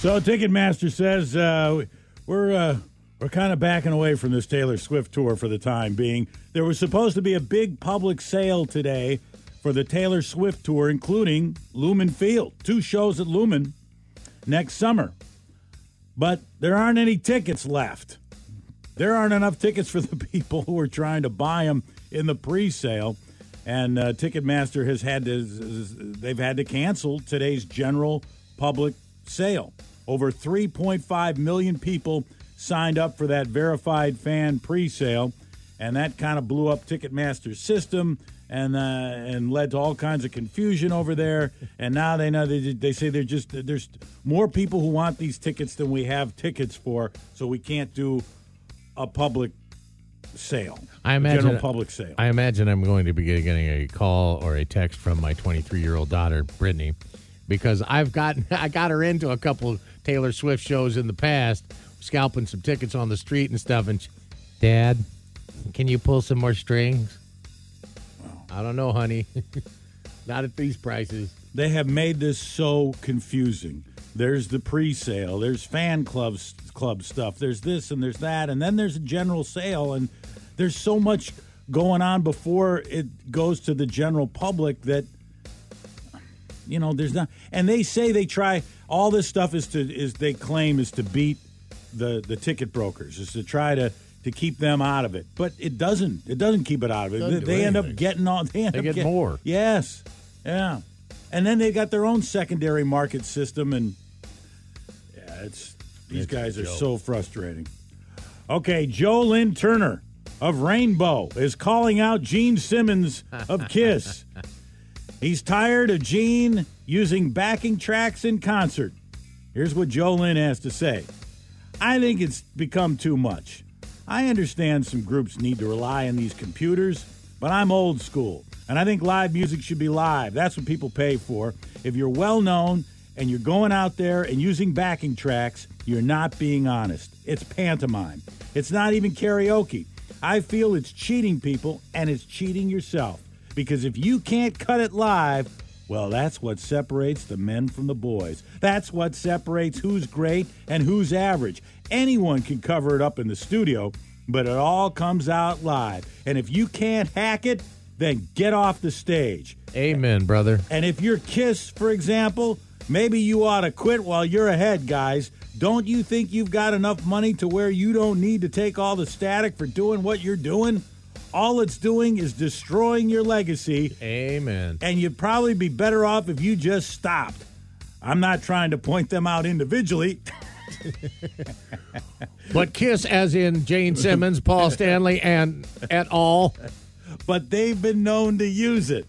So Ticketmaster says we're kind of backing away from this Taylor Swift tour for the time being. There was supposed to be a big public sale today for the Taylor Swift tour, including Lumen Field. 2 shows at Lumen next summer. But there aren't any tickets left. There aren't enough tickets for the people who are trying to buy them in the pre-sale. And Ticketmaster has had to, they've had to cancel today's general public sale. Over 3.5 million people signed up for that verified fan pre-sale. And that kind of blew up Ticketmaster's system and led to all kinds of confusion over there. And now they know they say there's more people who want these tickets than we have tickets for, so we can't do a public sale, general public sale. I imagine I'm going to be getting a call or a text from my 23-year-old daughter, Brittany, because I got her into a couple of Taylor Swift shows in the past, scalping some tickets on the street and stuff. And she, Dad, can you pull some more strings? Wow. I don't know, honey. Not at these prices. They have made this so confusing. There's the pre-sale. There's fan club stuff. There's this and there's that. And then there's a general sale. And there's so much going on before it goes to the general public that, you know, there's not. And they say they try. All this stuff is to beat the ticket brokers, is to try to keep them out of it. But it doesn't. It doesn't keep it out of it. They end up getting all. They get more. Yes. Yeah. And then they got their own secondary market system, and yeah, these guys are so frustrating. Okay, Joe Lynn Turner of Rainbow is calling out Gene Simmons of KISS. He's tired of Gene using backing tracks in concert. Here's what Joe Lynn has to say. I think it's become too much. I understand some groups need to rely on these computers, but I'm old school. And I think live music should be live. That's what people pay for. If you're well-known and you're going out there and using backing tracks, you're not being honest. It's pantomime. It's not even karaoke. I feel it's cheating people, and it's cheating yourself. Because if you can't cut it live, well, that's what separates the men from the boys. That's what separates who's great and who's average. Anyone can cover it up in the studio, but it all comes out live. And if you can't hack it, then get off the stage. Amen, brother. And if you're KISS, for example, maybe you ought to quit while you're ahead, guys. Don't you think you've got enough money to where you don't need to take all the static for doing what you're doing? All it's doing is destroying your legacy. Amen. And you'd probably be better off if you just stopped. I'm not trying to point them out individually. But KISS, as in Gene Simmons, Paul Stanley, and et al., but they've been known to use it.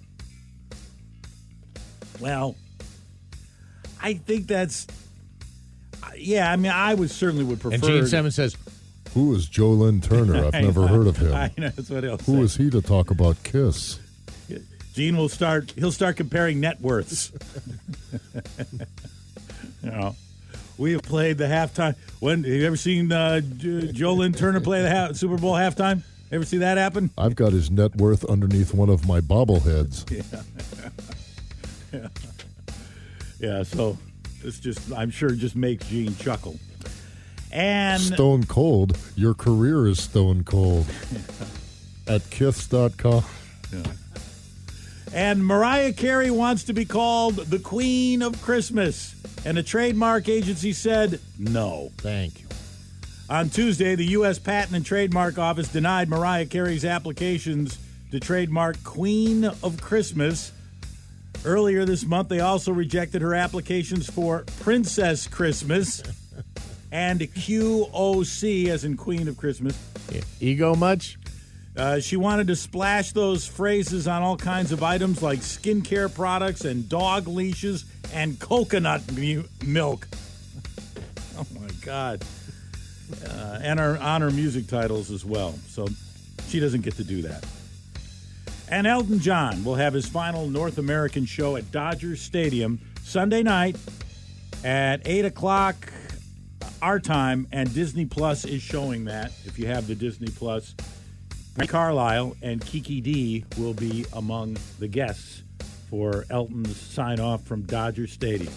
Well, I think that's... Yeah, I mean, I would certainly prefer... And Gene Simmons says, who is Joe Lynn Turner? I've never heard of him. I know, that's what he'll say. Who is he to talk about KISS? Gene will start... He'll start comparing net worths. You know, we have played the halftime... When, have you ever seen Joe Lynn Turner play the Super Bowl halftime? Ever see that happen? I've got his net worth underneath one of my bobbleheads. Yeah. Yeah, so it's just, I'm sure, just makes Gene chuckle. And Stone Cold, your career is Stone Cold. At KISS.com. Yeah. And Mariah Carey wants to be called the Queen of Christmas. And a trademark agency said no. Thank you. On Tuesday, the U.S. Patent and Trademark Office denied Mariah Carey's applications to trademark Queen of Christmas. Earlier this month, they also rejected her applications for Princess Christmas and QOC, as in Queen of Christmas. Yeah. Ego much? She wanted to splash those phrases on all kinds of items like skincare products and dog leashes and coconut milk. Oh, my God. And on her music titles as well. So she doesn't get to do that. And Elton John will have his final North American show at Dodger Stadium Sunday night at 8 o'clock our time, and Disney Plus is showing that. If you have the Disney Plus, Carlisle and Kiki D will be among the guests for Elton's sign-off from Dodger Stadium.